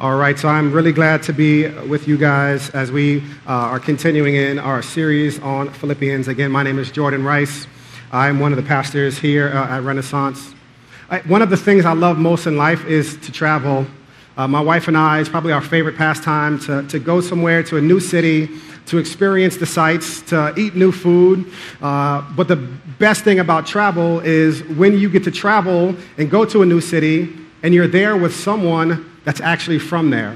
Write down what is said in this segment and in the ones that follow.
All right, so I'm really glad to be with you guys as we are continuing in our series on Philippians. Again, my name is Jordan Rice. I'm one of the pastors here at Renaissance. One of the things I love most in life is to travel. My wife and I, it's probably our favorite pastime to go somewhere, to a new city, to experience the sights, to eat new food. But the best thing about travel is when you get to travel and go to a new city and you're there with someone that's actually from there.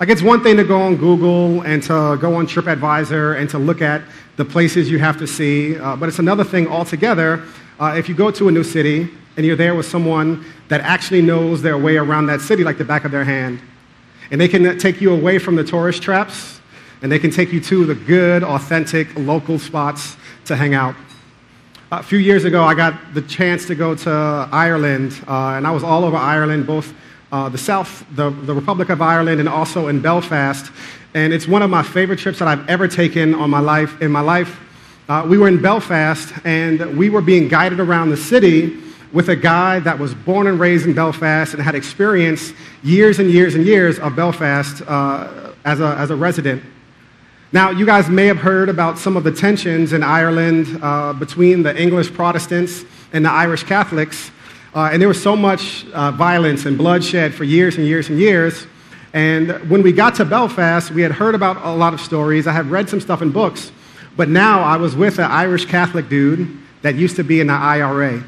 Like, it's one thing to go on Google and to go on TripAdvisor and to look at the places you have to see, but it's another thing altogether if you go to a new city and you're there with someone that actually knows their way around that city like the back of their hand. And they can take you away from the tourist traps, and they can take you to the good, authentic, local spots to hang out. A few years ago, I got the chance to go to Ireland, and I was all over Ireland, both the South, the Republic of Ireland, and also in Belfast. And it's one of my favorite trips that I've ever taken in my life. We were in Belfast, and we were being guided around the city with a guy that was born and raised in Belfast and had experienced years and years and years of Belfast as a resident. Now, you guys may have heard about some of the tensions in Ireland between the English Protestants and the Irish Catholics. And there was so much violence and bloodshed for years and years and years. And when we got to Belfast, we had heard about a lot of stories. I had read some stuff in books. But now I was with an Irish Catholic dude that used to be in the IRA.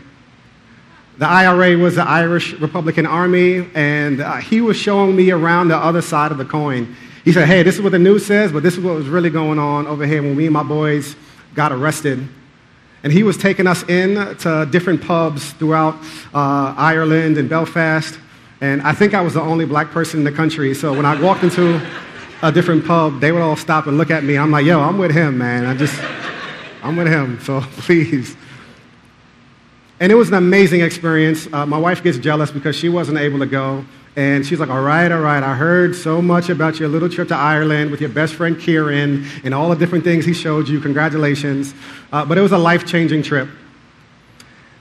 The IRA was the Irish Republican Army, and he was showing me around the other side of the coin. He said, hey, this is what the news says, but this is what was really going on over here when me and my boys got arrested. And he was taking us in to different pubs throughout Ireland and Belfast. And I think I was the only black person in the country. So when I walked into a different pub, they would all stop and look at me. I'm like, yo, I'm with him, man. I'm with him. So please. And it was an amazing experience. My wife gets jealous because she wasn't able to go. And she's like, all right, I heard so much about your little trip to Ireland with your best friend Kieran and all the different things he showed you. Congratulations. But it was a life-changing trip.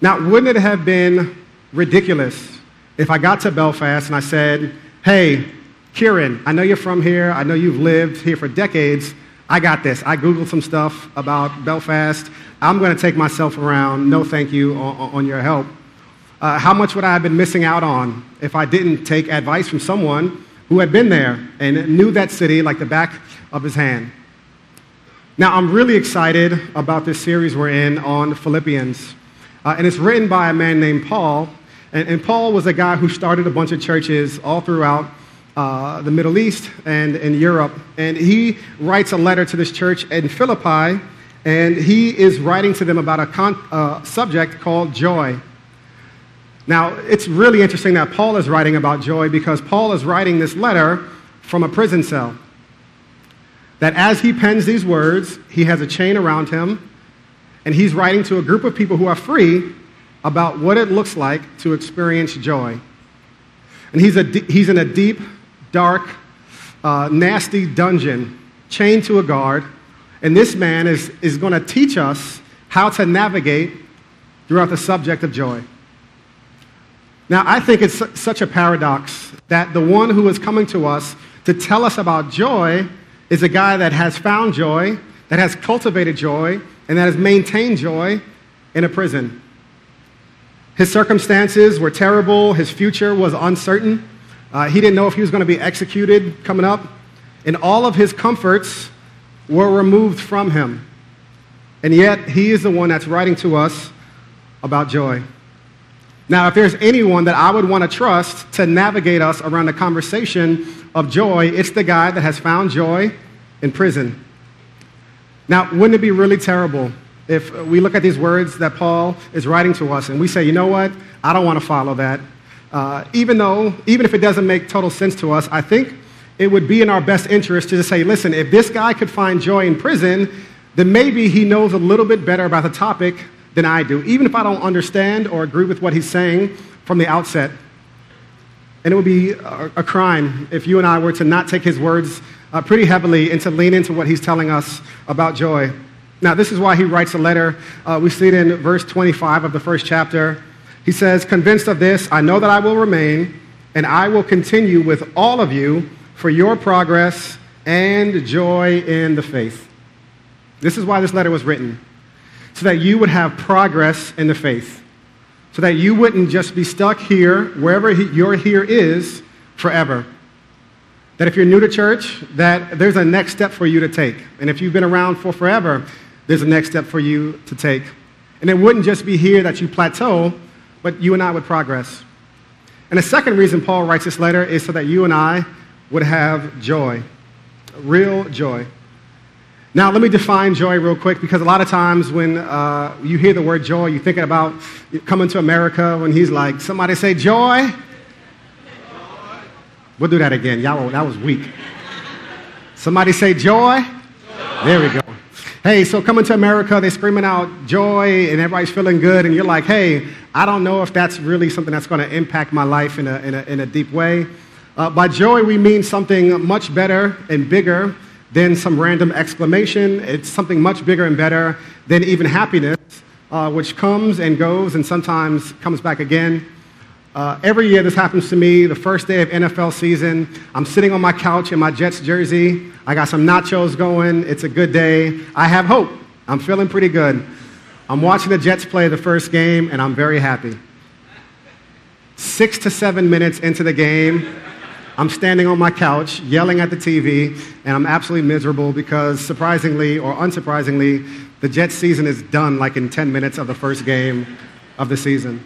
Now, wouldn't it have been ridiculous if I got to Belfast and I said, hey, Kieran, I know you're from here. I know you've lived here for decades. I got this. I Googled some stuff about Belfast. I'm going to take myself around. No thank you on your help. How much would I have been missing out on if I didn't take advice from someone who had been there and knew that city like the back of his hand? Now, I'm really excited about this series we're in on Philippians. And it's written by a man named Paul. And Paul was a guy who started a bunch of churches all throughout the Middle East and in Europe. And he writes a letter to this church in Philippi. And he is writing to them about a subject called joy. Now, it's really interesting that Paul is writing about joy because Paul is writing this letter from a prison cell. That as he pens these words, he has a chain around him, and he's writing to a group of people who are free about what it looks like to experience joy. And he's in a deep, dark, nasty dungeon, chained to a guard, and this man is going to teach us how to navigate throughout the subject of joy. Now, I think it's such a paradox that the one who is coming to us to tell us about joy is a guy that has found joy, that has cultivated joy, and that has maintained joy in a prison. His circumstances were terrible. His future was uncertain. He didn't know if he was going to be executed coming up. And all of his comforts were removed from him. And yet, he is the one that's writing to us about joy. Now, if there's anyone that I would want to trust to navigate us around the conversation of joy, it's the guy that has found joy in prison. Now, wouldn't it be really terrible if we look at these words that Paul is writing to us and we say, you know what, I don't want to follow that. Even if it doesn't make total sense to us, I think it would be in our best interest to just say, listen, if this guy could find joy in prison, then maybe he knows a little bit better about the topic than I do, even if I don't understand or agree with what he's saying from the outset. And it would be a crime if you and I were to not take his words pretty heavily and to lean into what he's telling us about joy. Now, this is why he writes a letter. We see it in verse 25 of the first chapter. He says, convinced of this, I know that I will remain and I will continue with all of you for your progress and joy in the faith. This is why this letter was written, so that you would have progress in the faith, so that you wouldn't just be stuck here, wherever your here is, forever. That if you're new to church, that there's a next step for you to take. And if you've been around for forever, there's a next step for you to take. And it wouldn't just be here that you plateau, but you and I would progress. And the second reason Paul writes this letter is so that you and I would have joy, real joy. Now, let me define joy real quick, because a lot of times when you hear the word joy, you think about coming to America when he's like, somebody say joy. We'll do that again. Y'all, that was weak. Somebody say joy. Joy. There we go. Hey, so coming to America, they're screaming out joy and everybody's feeling good. And you're like, hey, I don't know if that's really something that's going to impact my life in a deep way. By joy, we mean something much better and bigger than some random exclamation. It's something much bigger and better than even happiness, which comes and goes and sometimes comes back again. Every year this happens to me, the first day of NFL season. I'm sitting on my couch in my Jets jersey. I got some nachos going. It's a good day. I have hope. I'm feeling pretty good. I'm watching the Jets play the first game, and I'm very happy. 6 to 7 minutes into the game, I'm standing on my couch, yelling at the TV, and I'm absolutely miserable because, surprisingly or unsurprisingly, the Jets season is done like in 10 minutes of the first game of the season.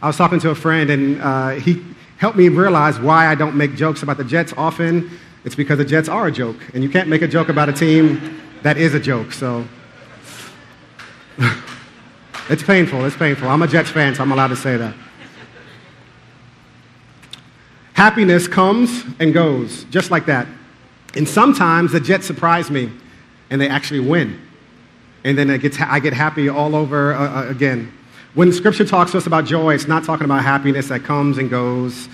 I was talking to a friend, and he helped me realize why I don't make jokes about the Jets often. It's because the Jets are a joke, and you can't make a joke about a team that is a joke. So it's painful. It's painful. I'm a Jets fan, so I'm allowed to say that. Happiness comes and goes, just like that. And sometimes the Jets surprise me, and they actually win. And then I get happy all over again. When Scripture talks to us about joy, it's not talking about happiness that comes and goes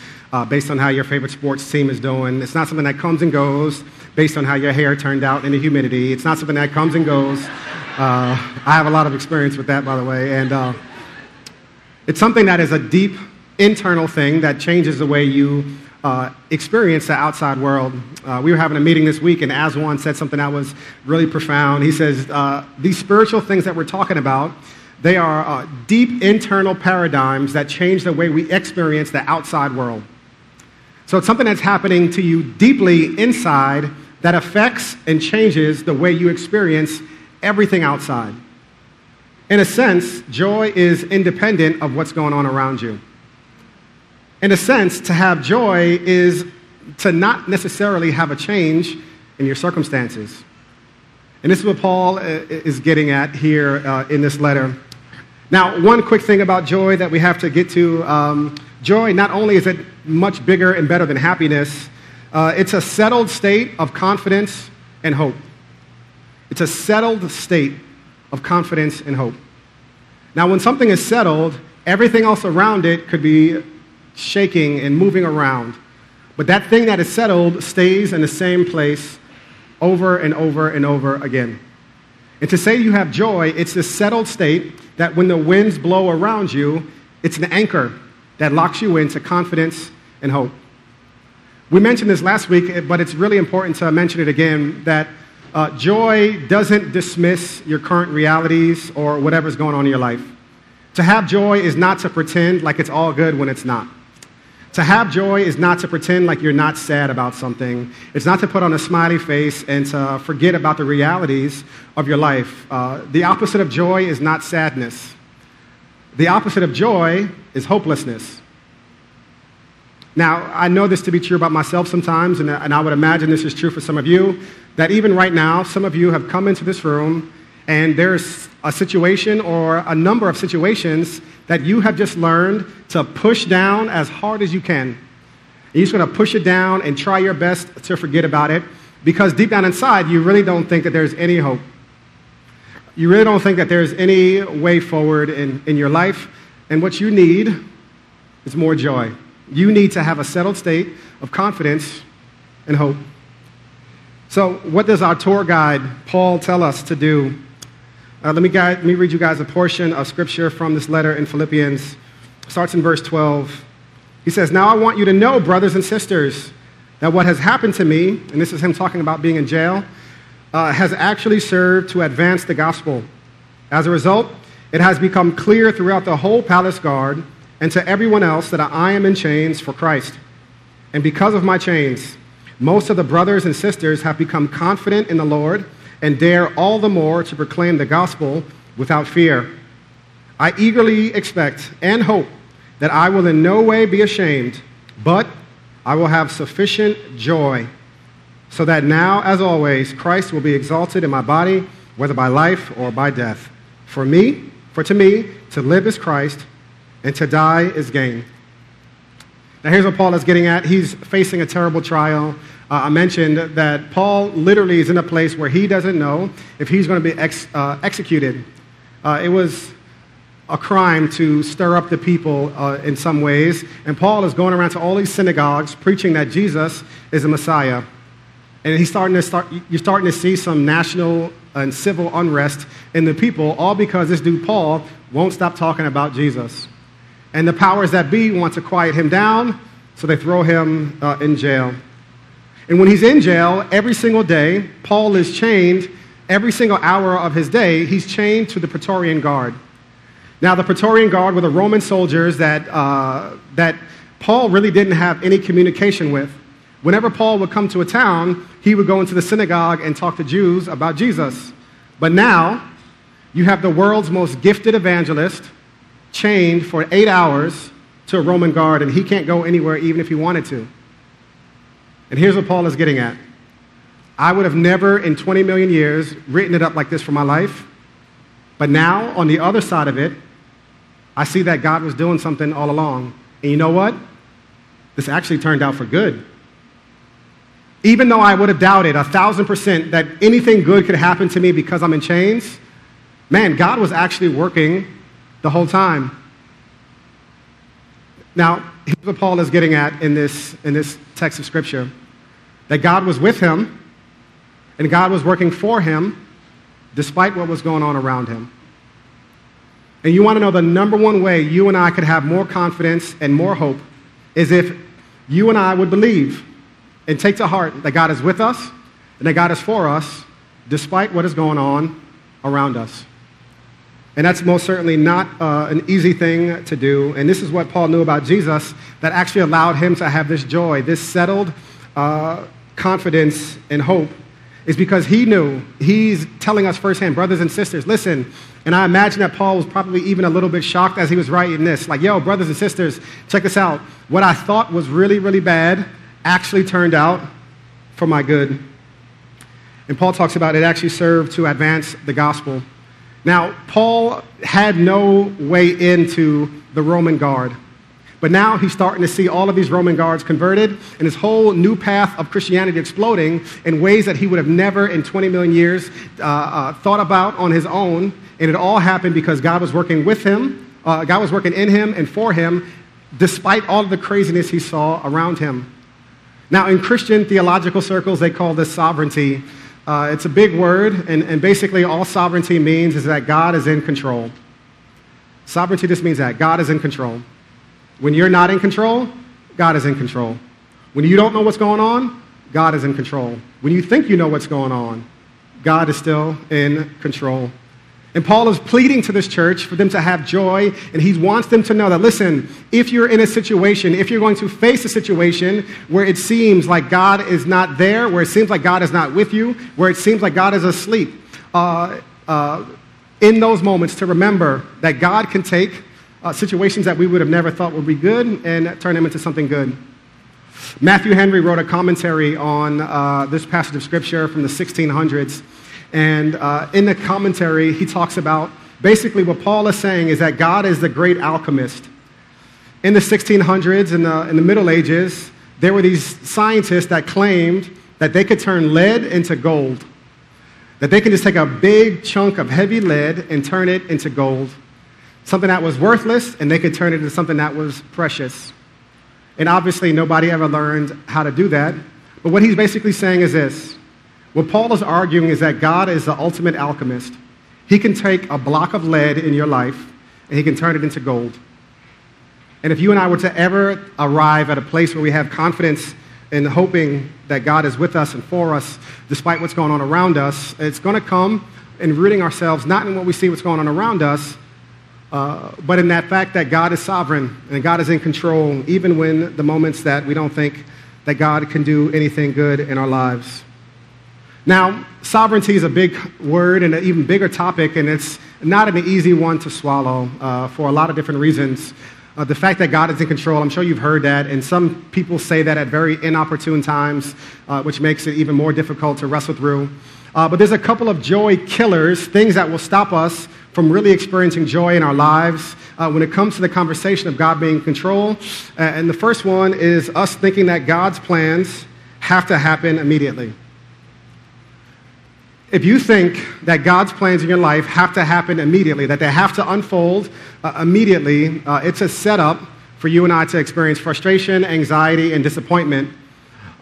based on how your favorite sports team is doing. It's not something that comes and goes based on how your hair turned out in the humidity. It's not something that comes and goes. I have a lot of experience with that, by the way. And it's something that is a deep internal thing that changes the way you experience the outside world. We were having a meeting this week, and Aswan said something that was really profound. He says, these spiritual things that we're talking about, they are deep internal paradigms that change the way we experience the outside world. So it's something that's happening to you deeply inside that affects and changes the way you experience everything outside. In a sense, joy is independent of what's going on around you. In a sense, to have joy is to not necessarily have a change in your circumstances. And this is what Paul is getting at here in this letter. Now, one quick thing about joy that we have to get to. Joy, not only is it much bigger and better than happiness, it's a settled state of confidence and hope. It's a settled state of confidence and hope. Now, when something is settled, everything else around it could be shaking and moving around. But that thing that is settled stays in the same place over and over and over again. And to say you have joy, it's this settled state that when the winds blow around you, it's an anchor that locks you into confidence and hope. We mentioned this last week, but it's really important to mention it again, that joy doesn't dismiss your current realities or whatever's going on in your life. To have joy is not to pretend like it's all good when it's not. To have joy is not to pretend like you're not sad about something. It's not to put on a smiley face and to forget about the realities of your life. The opposite of joy is not sadness. The opposite of joy is hopelessness. Now, I know this to be true about myself sometimes, and I would imagine this is true for some of you, that even right now, some of you have come into this room and there's a situation or a number of situations that you have just learned to push down as hard as you can. You're just going to push it down and try your best to forget about it, because deep down inside, you really don't think that there's any hope. You really don't think that there's any way forward in your life. And what you need is more joy. You need to have a settled state of confidence and hope. So what does our tour guide, Paul, tell us to do? Let me read you guys a portion of Scripture from this letter in Philippians. It starts in verse 12. He says, now I want you to know, brothers and sisters, that what has happened to me, and this is him talking about being in jail, has actually served to advance the gospel. As a result, it has become clear throughout the whole palace guard and to everyone else that I am in chains for Christ. And because of my chains, most of the brothers and sisters have become confident in the Lord and dare all the more to proclaim the gospel without fear. I eagerly expect and hope that I will in no way be ashamed, but I will have sufficient joy, so that now, as always, Christ will be exalted in my body, whether by life or by death. For to me, to live is Christ, and to die is gain. Now, here's what Paul is getting at. He's facing a terrible trial. I mentioned that Paul literally is in a place where he doesn't know if he's going to be executed. It was a crime to stir up the people in some ways. And Paul is going around to all these synagogues preaching that Jesus is the Messiah. And you're starting to see some national and civil unrest in the people, all because this dude Paul won't stop talking about Jesus. And the powers that be want to quiet him down, so they throw him in jail. And when he's in jail, every single day, Paul is chained. Every single hour of his day, he's chained to the Praetorian Guard. Now, the Praetorian Guard were the Roman soldiers that Paul really didn't have any communication with. Whenever Paul would come to a town, he would go into the synagogue and talk to Jews about Jesus. But now, you have the world's most gifted evangelist chained for 8 hours to a Roman guard, and he can't go anywhere even if he wanted to. And here's what Paul is getting at. I would have never in 20 million years written it up like this for my life, but now, on the other side of it, I see that God was doing something all along. And you know what? This actually turned out for good. Even though I would have doubted 1,000% that anything good could happen to me because I'm in chains, man, God was actually working the whole time. Now, here's what Paul is getting at in this text of Scripture, that God was with him, and God was working for him, despite what was going on around him. And you want to know the number one way you and I could have more confidence and more hope is if you and I would believe and take to heart that God is with us and that God is for us despite what is going on around us. And that's most certainly not an easy thing to do. And this is what Paul knew about Jesus that actually allowed him to have this joy, this settled confidence and hope. Is because he knew, he's telling us firsthand, brothers and sisters, listen. And I imagine that Paul was probably even a little bit shocked as he was writing this. Like, yo, brothers and sisters, check this out. What I thought was really, really bad actually turned out for my good. And Paul talks about it actually served to advance the gospel. Now, Paul had no way into the Roman guard. But now he's starting to see all of these Roman guards converted and his whole new path of Christianity exploding in ways that he would have never in 20 million years thought about on his own. And it all happened because God was working with him, God was working in him and for him, despite all of the craziness he saw around him. Now, in Christian theological circles, they call this sovereignty. It's a big word, and basically all sovereignty means is that God is in control. Sovereignty just means that God is in control. When you're not in control, God is in control. When you don't know what's going on, God is in control. When you think you know what's going on, God is still in control. And Paul is pleading to this church for them to have joy, and he wants them to know that, listen, if you're in a situation, if you're going to face a situation where it seems like God is not there, where it seems like God is not with you, where it seems like God is asleep, in those moments to remember that God can take situations that we would have never thought would be good and turn them into something good. Matthew Henry wrote a commentary on this passage of Scripture from the 1600s. And in the commentary, he talks about basically what Paul is saying is that God is the great alchemist. In the 1600s, in the Middle Ages, there were these scientists that claimed that they could turn lead into gold, that they can just take a big chunk of heavy lead and turn it into gold. Something that was worthless, and they could turn it into something that was precious. And obviously, nobody ever learned how to do that. But what he's basically saying is this. What Paul is arguing is that God is the ultimate alchemist. He can take a block of lead in your life, and he can turn it into gold. And if you and I were to ever arrive at a place where we have confidence in hoping that God is with us and for us, despite what's going on around us, it's going to come in rooting ourselves not in what we see what's going on around us, but in that fact that God is sovereign and God is in control, even when the moments that we don't think that God can do anything good in our lives. Now, sovereignty is a big word and an even bigger topic, and it's not an easy one to swallow for a lot of different reasons. The fact that God is in control, I'm sure you've heard that, and some people say that at very inopportune times, which makes it even more difficult to wrestle through. But there's a couple of joy killers, things that will stop us from really experiencing joy in our lives when it comes to the conversation of God being in control. And the first one is us thinking that God's plans have to happen immediately. If you think that God's plans in your life have to happen immediately, that they have to unfold immediately, it's a setup for you and I to experience frustration, anxiety, and disappointment.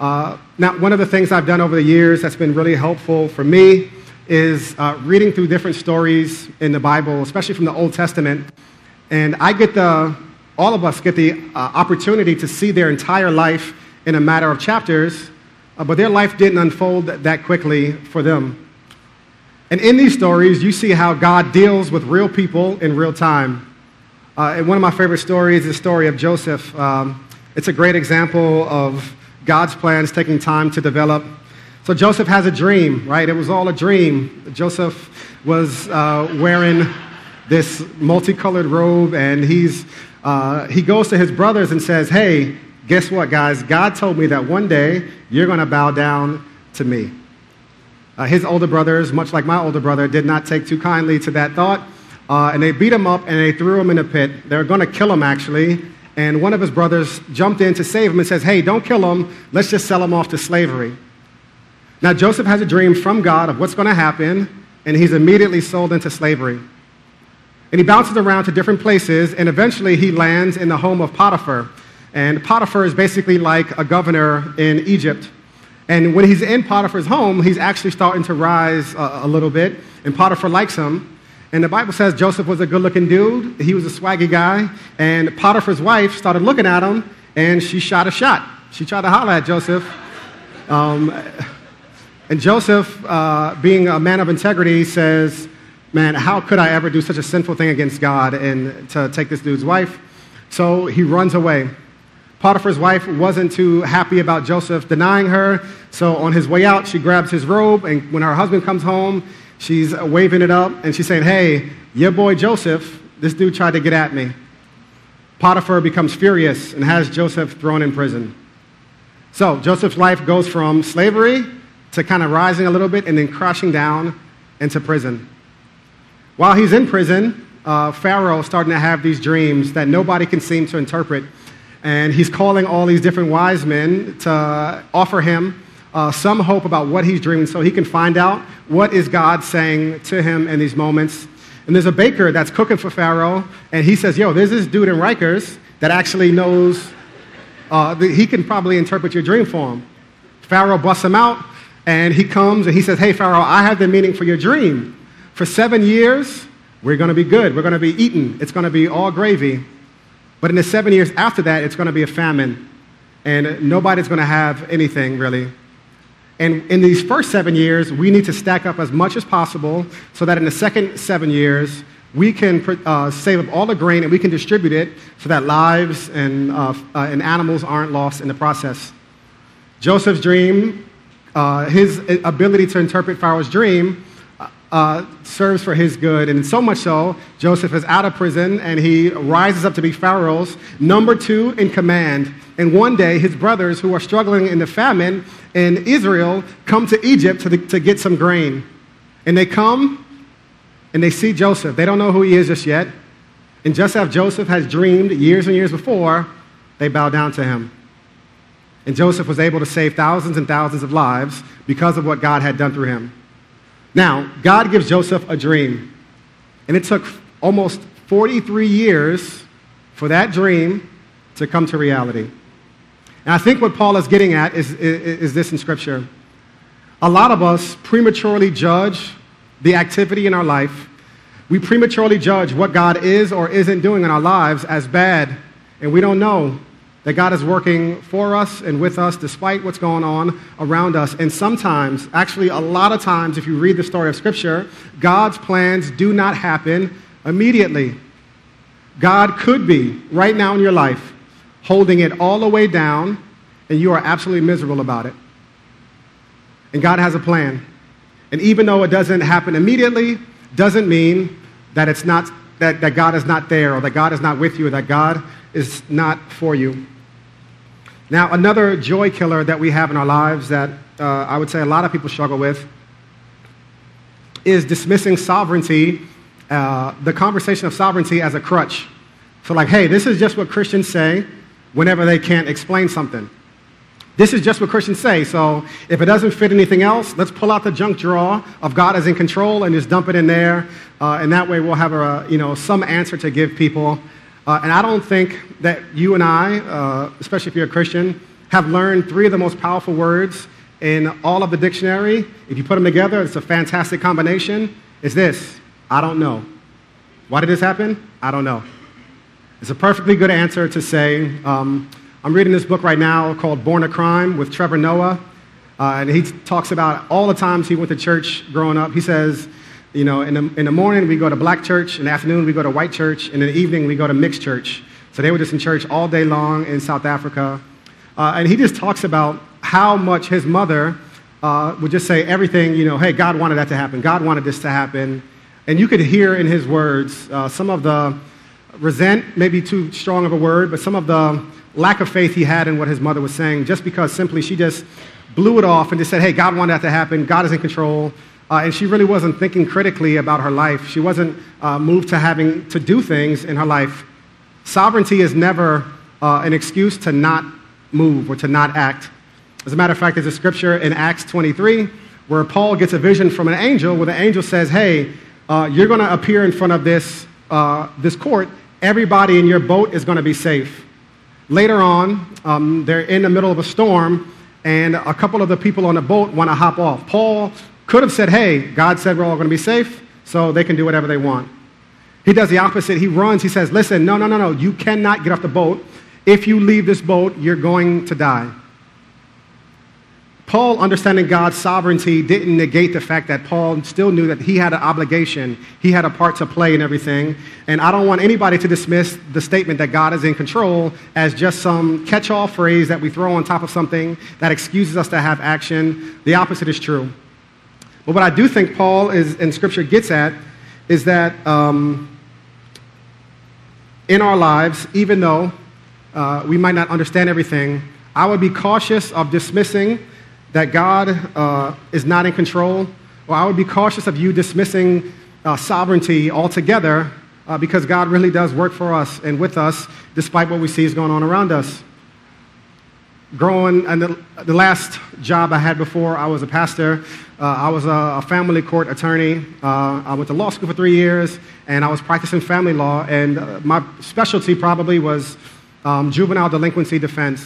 Now, one of the things I've done over the years that's been really helpful for me is reading through different stories in the Bible, especially from the Old Testament, and all of us get the opportunity to see their entire life in a matter of chapters, but their life didn't unfold that quickly for them. And in these stories, you see how God deals with real people in real time. And one of my favorite stories is the story of Joseph. It's a great example of God's plans taking time to develop. So Joseph has a dream, right? It was all a dream. Joseph was wearing this multicolored robe, and he goes to his brothers and says, "Hey, guess what, guys? God told me that one day you're going to bow down to me." His older brothers, much like my older brother, did not take too kindly to that thought, and they beat him up and they threw him in a pit. They were going to kill him, actually. And one of his brothers jumped in to save him and says, "Hey, don't kill him. Let's just sell him off to slavery." Now, Joseph has a dream from God of what's going to happen, and he's immediately sold into slavery. And he bounces around to different places, and eventually he lands in the home of Potiphar. And Potiphar is basically like a governor in Egypt. And when he's in Potiphar's home, he's actually starting to rise a little bit, and Potiphar likes him. And the Bible says Joseph was a good-looking dude. He was a swaggy guy. And Potiphar's wife started looking at him, and she shot a shot. She tried to holler at Joseph. And Joseph, being a man of integrity, says, "Man, how could I ever do such a sinful thing against God and to take this dude's wife?" So he runs away. Potiphar's wife wasn't too happy about Joseph denying her. So on his way out, she grabs his robe, and when her husband comes home, she's waving it up, and she's saying, "Hey, your boy Joseph, this dude tried to get at me." Potiphar becomes furious and has Joseph thrown in prison. So Joseph's life goes from slavery to kind of rising a little bit and then crashing down into prison. While he's in prison, Pharaoh is starting to have these dreams that nobody can seem to interpret, and he's calling all these different wise men to offer him some hope about what he's dreaming so he can find out what is God saying to him in these moments. And there's a baker that's cooking for Pharaoh, and he says, "Yo, there's this dude in Rikers that actually knows, that he can probably interpret your dream for him." Pharaoh busts him out, and he comes and he says, "Hey, Pharaoh, I have the meaning for your dream. For 7 years, we're going to be good. We're going to be eating. It's going to be all gravy. But in the 7 years after that, it's going to be a famine, and nobody's going to have anything, really. And in these first 7 years, we need to stack up as much as possible so that in the second 7 years, we can save up all the grain and we can distribute it so that lives and animals aren't lost in the process." Joseph's dream, his ability to interpret Pharaoh's dream, serves for his good. And so much so, Joseph is out of prison and he rises up to be Pharaoh's number 2 in command. And one day, his brothers who are struggling in the famine in Israel come to Egypt to get some grain. And they come and they see Joseph. They don't know who he is just yet. And just as Joseph has dreamed years and years before, they bow down to him. And Joseph was able to save thousands and thousands of lives because of what God had done through him. Now, God gives Joseph a dream, and it took almost 43 years for that dream to come to reality. And I think what Paul is getting at is this in Scripture. A lot of us prematurely judge the activity in our life. We prematurely judge what God is or isn't doing in our lives as bad, and we don't know that God is working for us and with us despite what's going on around us. And sometimes, actually a lot of times, if you read the story of Scripture, God's plans do not happen immediately. God could be, right now in your life, holding it all the way down, and you are absolutely miserable about it. And God has a plan. And even though it doesn't happen immediately, doesn't mean that it's not that God is not there, or that God is not with you, or that God is not for you. Now, another joy killer that we have in our lives that I would say a lot of people struggle with is dismissing sovereignty, the conversation of sovereignty as a crutch. So like, hey, this is just what Christians say whenever they can't explain something. This is just what Christians say, so if it doesn't fit anything else, let's pull out the junk drawer of God is in control and just dump it in there, and that way we'll have some answer to give people. And I don't think that you and I, especially if you're a Christian, have learned three of the most powerful words in all of the dictionary. If you put them together, it's a fantastic combination. It's this: I don't know. Why did this happen? I don't know. It's a perfectly good answer to say. I'm reading this book right now called Born a Crime with Trevor Noah, and he talks about all the times he went to church growing up. He says, in the morning we go to black church, in the afternoon we go to white church, and in the evening we go to mixed church. So they were just in church all day long in South Africa. And he just talks about how much his mother would just say everything, hey, God wanted that to happen. God wanted this to happen. And you could hear in his words some of the resent, maybe too strong of a word, but some of the lack of faith he had in what his mother was saying, just because simply she just blew it off and just said, hey, God wanted that to happen. God is in control. And she really wasn't thinking critically about her life. She wasn't moved to having to do things in her life. Sovereignty is never an excuse to not move or to not act. As a matter of fact, there's a scripture in Acts 23 where Paul gets a vision from an angel where the angel says, hey, you're going to appear in front of this court. Everybody in your boat is going to be safe. Later on, they're in the middle of a storm, and a couple of the people on the boat want to hop off. Paul could have said, hey, God said we're all going to be safe, so they can do whatever they want. He does the opposite. He runs. He says, listen, no, you cannot get off the boat. If you leave this boat, you're going to die. Paul, understanding God's sovereignty, didn't negate the fact that Paul still knew that he had an obligation. He had a part to play in everything. And I don't want anybody to dismiss the statement that God is in control as just some catch-all phrase that we throw on top of something that excuses us to have action. The opposite is true. But what I do think Paul in Scripture gets at is that in our lives, even though we might not understand everything, I would be cautious of dismissing that God is not in control, or I would be cautious of you dismissing sovereignty altogether because God really does work for us and with us despite what we see is going on around us. Growing, and the last job I had before I was a pastor, I was a family court attorney. I went to law school for 3 years, and I was practicing family law, and my specialty probably was juvenile delinquency defense.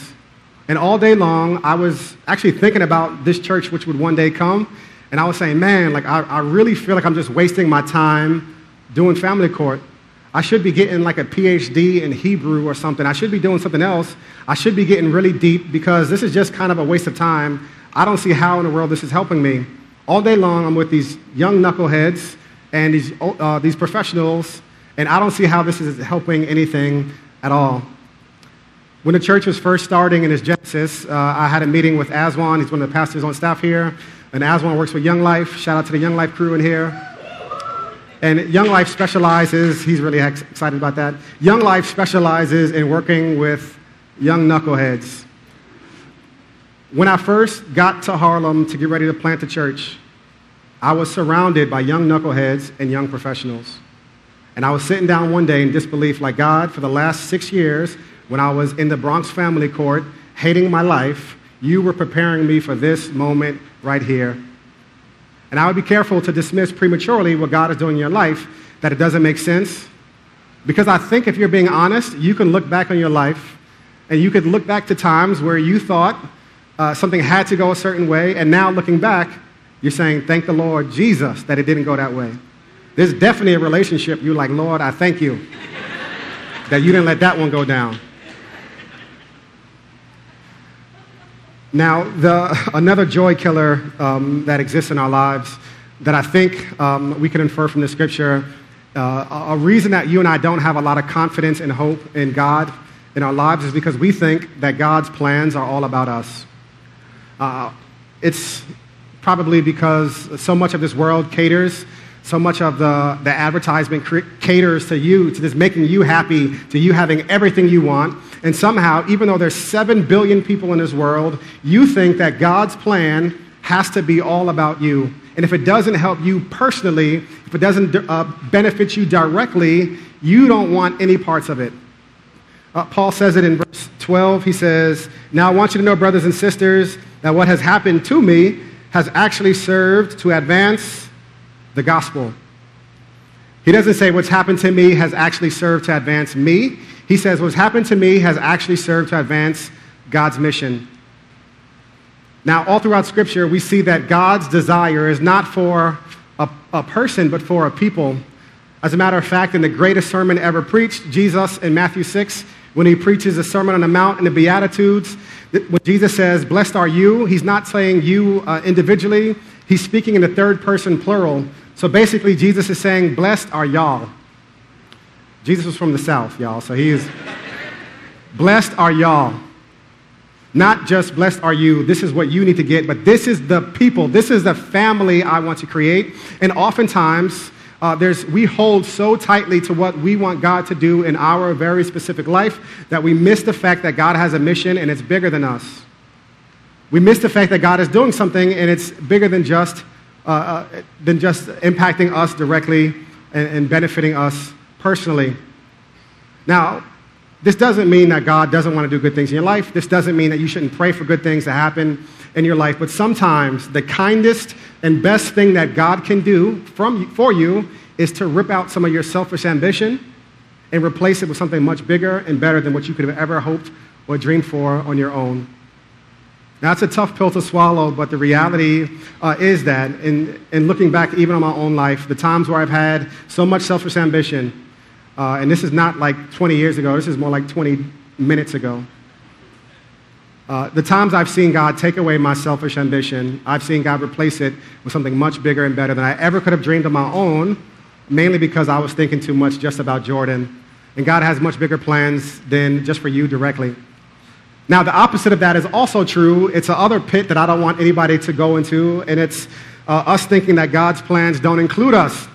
And all day long, I was actually thinking about this church which would one day come. And I was saying, man, like I really feel like I'm just wasting my time doing family court. I should be getting like a PhD in Hebrew or something. I should be doing something else. I should be getting really deep because this is just kind of a waste of time. I don't see how in the world this is helping me. All day long, I'm with these young knuckleheads and these professionals, and I don't see how this is helping anything at all. When the church was first starting in its genesis, I had a meeting with Aswan. He's one of the pastors on staff here. And Aswan works for Young Life. Shout out to the Young Life crew in here. And Young Life specializes, he's really excited about that. Young Life specializes in working with young knuckleheads. When I first got to Harlem to get ready to plant the church, I was surrounded by young knuckleheads and young professionals. And I was sitting down one day in disbelief, like, God, for the last 6 years, when I was in the Bronx family court, hating my life, you were preparing me for this moment right here. And I would be careful to dismiss prematurely what God is doing in your life, that it doesn't make sense. Because I think if you're being honest, you can look back on your life, and you could look back to times where you thought something had to go a certain way, and now looking back, you're saying, thank the Lord Jesus that it didn't go that way. There's definitely a relationship you're like, Lord, I thank you that you didn't let that one go down. Now, another joy killer that exists in our lives that I think we can infer from the scripture, a reason that you and I don't have a lot of confidence and hope in God in our lives is because we think that God's plans are all about us. It's probably because so much of this world caters, so much of the advertisement caters to you, to this making you happy, to you having everything you want. And somehow, even though there's 7 billion people in this world, you think that God's plan has to be all about you. And if it doesn't help you personally, if it doesn't benefit you directly, you don't want any parts of it. Paul says it in verse 12. He says, "Now I want you to know, brothers and sisters, that what has happened to me has actually served to advance the gospel." He doesn't say what's happened to me has actually served to advance me. He says what's happened to me has actually served to advance God's mission. Now, all throughout Scripture, we see that God's desire is not for a person, but for a people. As a matter of fact, in the greatest sermon ever preached, Jesus in Matthew 6, when he preaches the Sermon on the Mount and the Beatitudes, when Jesus says, "Blessed are you," he's not saying you individually. He's speaking in the third person plural. So basically, Jesus is saying, "Blessed are y'all." Jesus was from the South, y'all, so he is blessed are y'all. Not just blessed are you, this is what you need to get, but this is the people, this is the family I want to create. And oftentimes, we hold so tightly to what we want God to do in our very specific life that we miss the fact that God has a mission and it's bigger than us. We miss the fact that God is doing something and it's bigger than just impacting us directly and benefiting us personally. Now, this doesn't mean that God doesn't want to do good things in your life. This doesn't mean that you shouldn't pray for good things to happen in your life. But sometimes the kindest and best thing that God can do for you is to rip out some of your selfish ambition and replace it with something much bigger and better than what you could have ever hoped or dreamed for on your own. Now, that's a tough pill to swallow, but the reality is that in looking back even on my own life, the times where I've had so much selfish ambition, and this is not like 20 years ago. This is more like 20 minutes ago. The times I've seen God take away my selfish ambition, I've seen God replace it with something much bigger and better than I ever could have dreamed on my own, mainly because I was thinking too much just about Jordan. And God has much bigger plans than just for you directly. Now, the opposite of that is also true. It's another pit that I don't want anybody to go into, and it's us thinking that God's plans don't include us,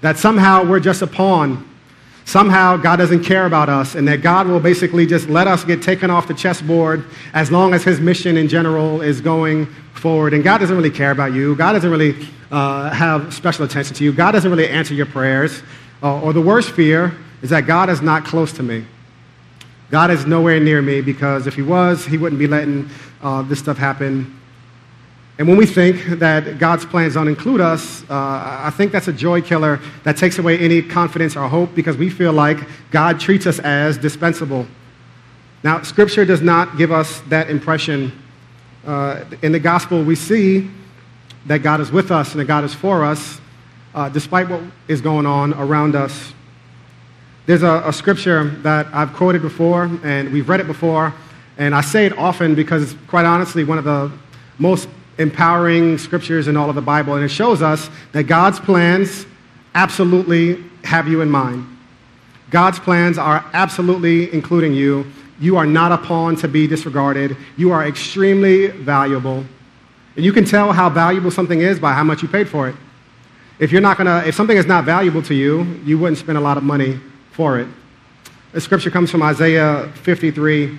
that somehow we're just a pawn, somehow God doesn't care about us, and that God will basically just let us get taken off the chessboard as long as his mission in general is going forward. And God doesn't really care about you. God doesn't really have special attention to you. God doesn't really answer your prayers. Or the worst fear is that God is not close to me. God is nowhere near me, because if he was, he wouldn't be letting this stuff happen. And when we think that God's plans don't include us, I think that's a joy killer that takes away any confidence or hope, because we feel like God treats us as dispensable. Now, Scripture does not give us that impression. In the gospel, we see that God is with us and that God is for us, despite what is going on around us. There's a scripture that I've quoted before, and we've read it before, and I say it often because it's quite honestly one of the most empowering scriptures in all of the Bible, and it shows us that God's plans absolutely have you in mind. God's plans are absolutely including you. You are not a pawn to be disregarded. You are extremely valuable. And you can tell how valuable something is by how much you paid for it. If something is not valuable to you, you wouldn't spend a lot of money for it. The scripture comes from Isaiah 53.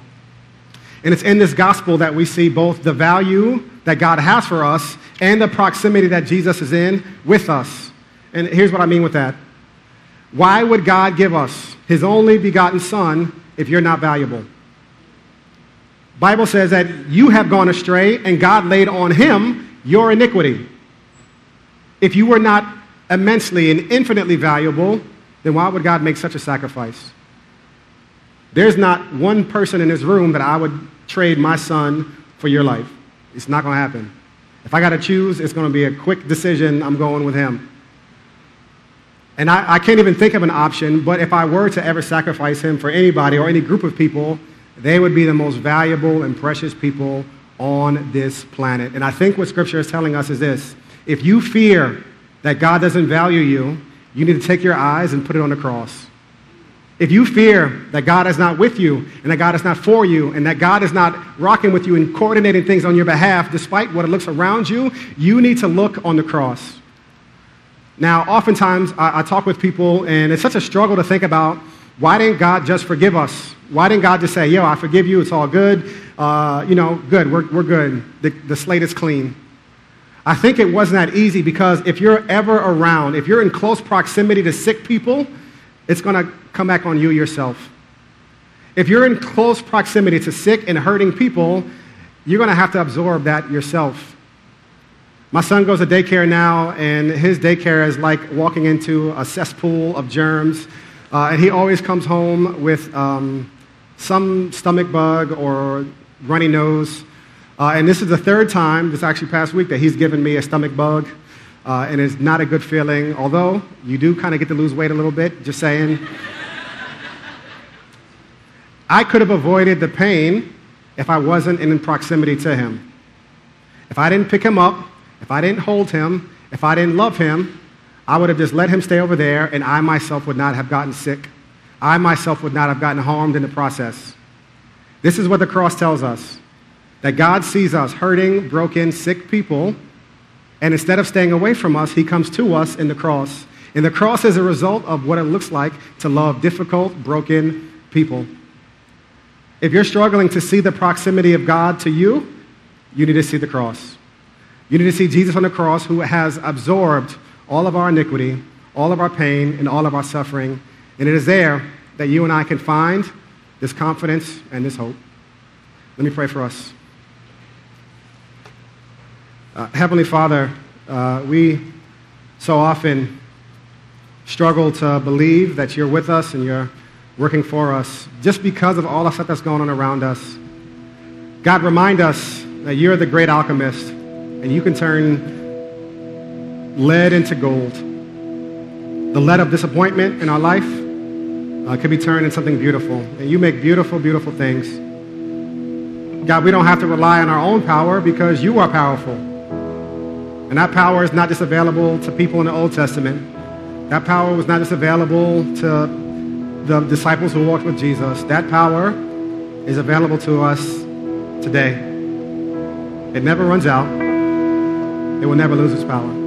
And it's in this gospel that we see both the value that God has for us and the proximity that Jesus is in with us. And here's what I mean with that. Why would God give us his only begotten son if you're not valuable? Bible says that you have gone astray and God laid on him your iniquity. If you were not immensely and infinitely valuable, then why would God make such a sacrifice? There's not one person in this room that I would trade my son for your life. It's not going to happen. If I got to choose, it's going to be a quick decision. I'm going with him. And I can't even think of an option, but if I were to ever sacrifice him for anybody or any group of people, they would be the most valuable and precious people on this planet. And I think what Scripture is telling us is this. If you fear that God doesn't value you, you need to take your eyes and put it on the cross. If you fear that God is not with you and that God is not for you and that God is not rocking with you and coordinating things on your behalf despite what it looks around you, you need to look on the cross. Now, oftentimes I talk with people and it's such a struggle to think about, why didn't God just forgive us? Why didn't God just say, yo, I forgive you, it's all good, good, we're good, the slate is clean. I think it wasn't that easy because if you're ever around, if you're in close proximity to sick people, it's going to come back on you yourself. If you're in close proximity to sick and hurting people, you're going to have to absorb that yourself. My son goes to daycare now, and his daycare is like walking into a cesspool of germs, and he always comes home with some stomach bug or runny nose. And this is the third time, this actually past week, that he's given me a stomach bug, and it's not a good feeling, although you do kind of get to lose weight a little bit, just saying. I could have avoided the pain if I wasn't in proximity to him. If I didn't pick him up, if I didn't hold him, if I didn't love him, I would have just let him stay over there, and I myself would not have gotten sick. I myself would not have gotten harmed in the process. This is what the cross tells us. That God sees us hurting, broken, sick people, and instead of staying away from us, he comes to us in the cross. And the cross is a result of what it looks like to love difficult, broken people. If you're struggling to see the proximity of God to you, you need to see the cross. You need to see Jesus on the cross, who has absorbed all of our iniquity, all of our pain, and all of our suffering. And it is there that you and I can find this confidence and this hope. Let me pray for us. Heavenly Father, we so often struggle to believe that you're with us and you're working for us just because of all the stuff that's going on around us. God, remind us that you're the great alchemist and you can turn lead into gold. The lead of disappointment in our life can be turned into something beautiful. And you make beautiful, beautiful things. God, we don't have to rely on our own power because you are powerful. And that power is not just available to people in the Old Testament. That power was not just available to the disciples who walked with Jesus. That power is available to us today. It never runs out. It will never lose its power.